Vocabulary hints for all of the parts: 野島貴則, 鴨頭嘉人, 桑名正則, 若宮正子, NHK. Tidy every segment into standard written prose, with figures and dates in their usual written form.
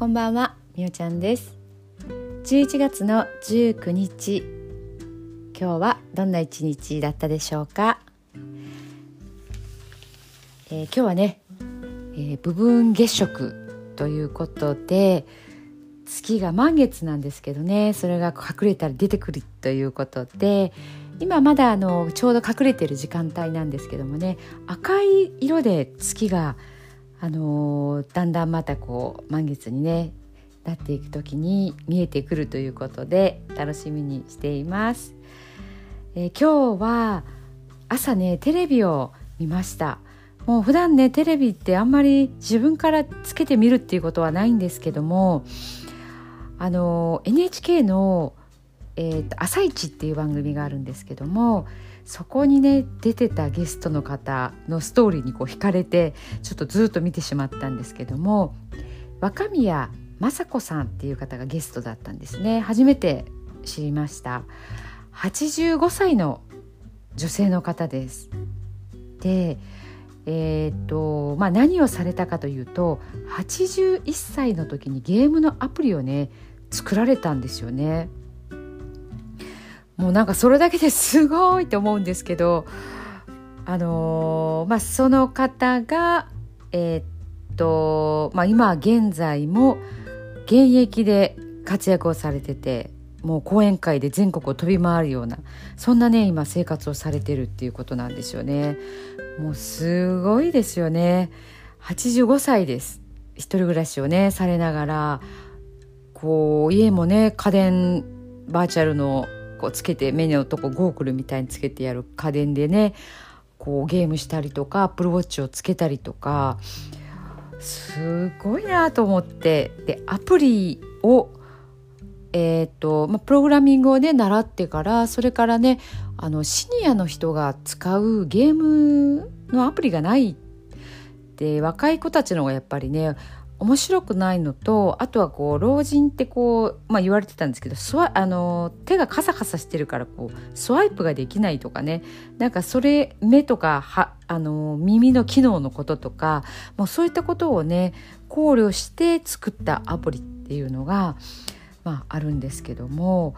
こんばんは、みおちゃんです。11月の19日、今日はどんな一日だったでしょうか。今日はね、部分月食ということで、月が満月なんですけどね、それが隠れたり出てくるということで、今まだちょうど隠れている時間帯なんですけどもね、赤い色で月がだんだんまたこう満月に、ね、なっていくときに見えてくるということで楽しみにしています。今日は朝ね、テレビを見ました。もう普段ね、テレビってあんまり自分からつけてみるっていうことはないんですけども、NHK の、朝一っていう番組があるんですけども、そこにね出てたゲストの方のストーリーにこう惹かれて、ちょっとずっと見てしまったんですけども、若宮正子さんっていう方がゲストだったんですね。初めて知りました。85歳の女性の方です。で、何をされたかというと、81歳の時にゲームのアプリをね作られたんですよね。もうなんかそれだけですごいと思うんですけど、その方が、今現在も現役で活躍をされてて、もう講演会で全国を飛び回るような、そんなね今生活をされてるっていうことなんですよね。もうすごいですよね。85歳です。一人暮らしをねされながら、こう家もね家電バーチャルのこうつけて、目のとこゴーグルみたいにつけてやる家電でね、こうゲームしたりとか、Apple Watchをつけたりとか、すごいなと思って。で、アプリを、プログラミングをね習ってから、それからねシニアの人が使うゲームのアプリがないで、若い子たちの方がやっぱりね面白くないのと、あとはこう老人ってこう、言われてたんですけど、手がカサカサしてるからこうスワイプができないとかね、なんかそれ目とか耳の機能のこととか、もうそういったことをね考慮して作ったアプリっていうのが、あるんですけども、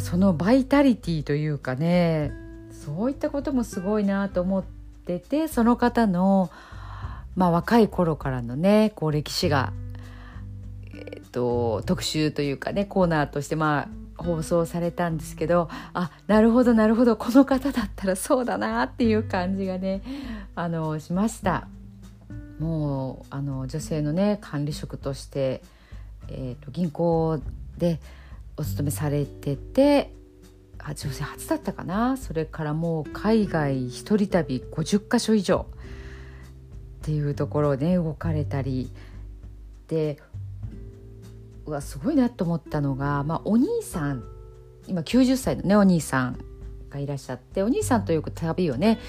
そのバイタリティというかね、そういったこともすごいなと思ってて、その方の若い頃からのねこう歴史が、特集というかねコーナーとして放送されたんですけど、なるほどこの方だったらそうだなっていう感じがねしました。もう女性のね管理職として、銀行でお勤めされてて、女性初だったかな。それからもう海外一人旅50カ所以上っていうところで、ね、動かれたりで、すごいなと思ったのが、お兄さん、今90歳のねお兄さんがいらっしゃって、お兄さんとよく旅をね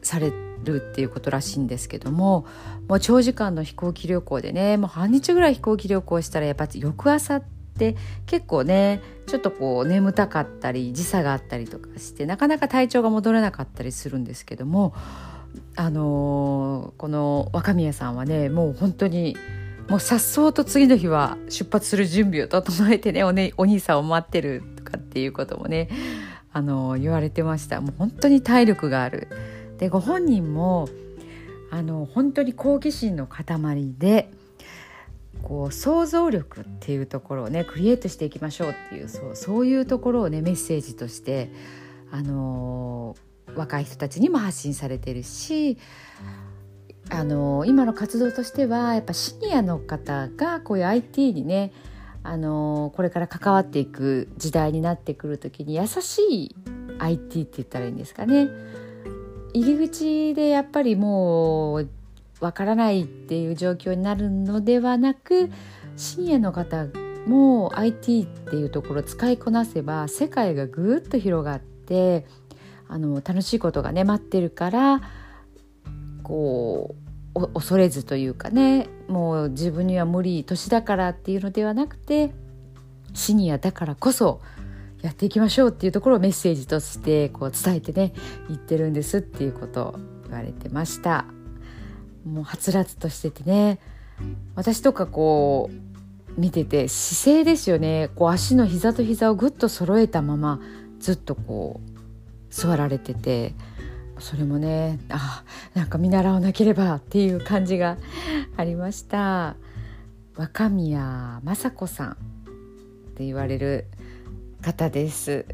されるっていうことらしいんですけども、もう長時間の飛行機旅行でね、もう半日ぐらい飛行機旅行したら、やっぱり翌朝って結構ねちょっとこう眠たかったり時差があったりとかして、なかなか体調が戻らなかったりするんですけども、この若宮さんはねもう本当にもう颯爽と次の日は出発する準備を整えて お兄さんを待ってるとかっていうこともね言われてました。もう本当に体力がある。で、ご本人も本当に好奇心の塊で、こう想像力っていうところをねクリエイトしていきましょうっていう、そういうところをねメッセージとして若い人たちにも発信されてるし、今の活動としてはやっぱシニアの方がこういう IT にねこれから関わっていく時代になってくるときに、優しい IT って言ったらいいんですかね、入り口でやっぱりもうわからないっていう状況になるのではなく、シニアの方も IT っていうところを使いこなせば、世界がぐーっと広がって、楽しいことがね待ってるから、こう恐れずというかね、もう自分には無理、年だからっていうのではなくて、シニアだからこそやっていきましょうっていうところをメッセージとしてこう伝えてね言ってるんですっていうことを言われてました。もうはつらつとしててね、私とかこう見てて姿勢ですよね。こう足の膝と膝をぐっと揃えたままずっとこう座られてて、それもね、あ、なんか見習わなければっていう感じがありました。若宮正子さんって言われる方です。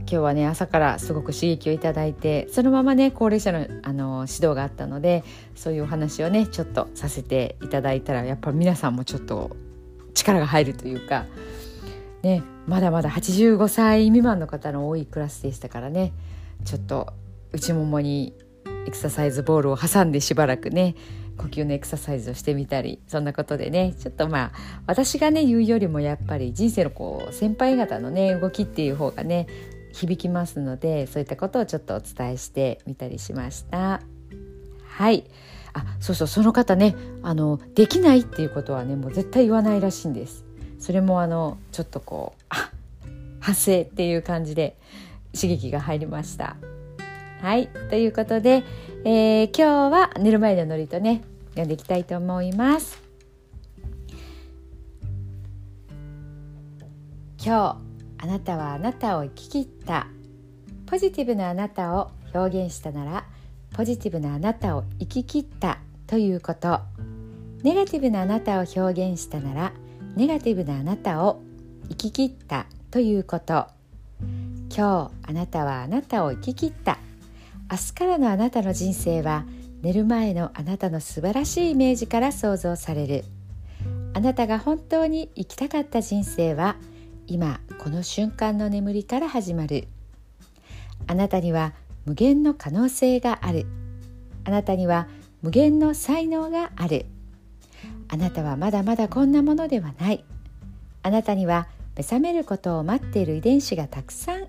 今日はね、朝からすごく刺激をいただいて、そのままね高齢者の、指導があったので、そういうお話をねちょっとさせていただいたら、やっぱり皆さんもちょっと力が入るというか、ね、まだまだ85歳未満の方の多いクラスでしたからね、ちょっと内ももにエクササイズボールを挟んでしばらくね呼吸のエクササイズをしてみたり、そんなことでね、ちょっとまあ私がね言うよりもやっぱり人生のこう先輩方のね動きっていう方がね響きますので、そういったことをちょっとお伝えしてみたりしました。はい。あ、そうそう、その方ね、できないっていうことはねもう絶対言わないらしいんです。それもちょっとこう反省っていう感じで刺激が入りました。はい。ということで、今日は寝る前のノリとね読んでいきたいと思います。今日あなたはあなたを生き切った。ポジティブなあなたを表現したなら、ポジティブなあなたを生き切ったということ。ネガティブなあなたを表現したなら、ネガティブなあなたを生き切ったということ。今日あなたはあなたを生き切った。明日からのあなたの人生は、寝る前のあなたの素晴らしいイメージから想像される。あなたが本当に生きたかった人生は、今この瞬間の眠りから始まる。あなたには無限の可能性がある。あなたには無限の才能がある。あなたはまだまだこんなものではない。あなたには目覚めることを待っている遺伝子がたくさん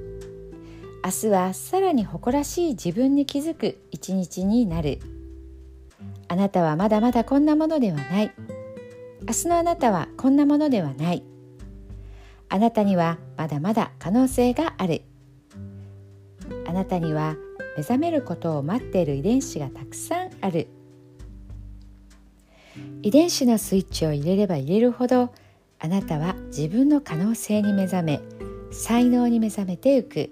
明日はさらに誇らしい自分に気づく一日になる。あなたはまだまだこんなものではない。明日のあなたはこんなものではない。あなたにはまだまだ可能性がある。あなたには目覚めることを待っている遺伝子がたくさんある。遺伝子のスイッチを入れれば入れるほど、あなたは自分の可能性に目覚め、才能に目覚めていく。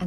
あ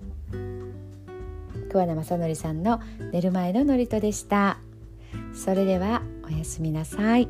桑名正則さんの寝る前の祝詞でした。それではおやすみなさい。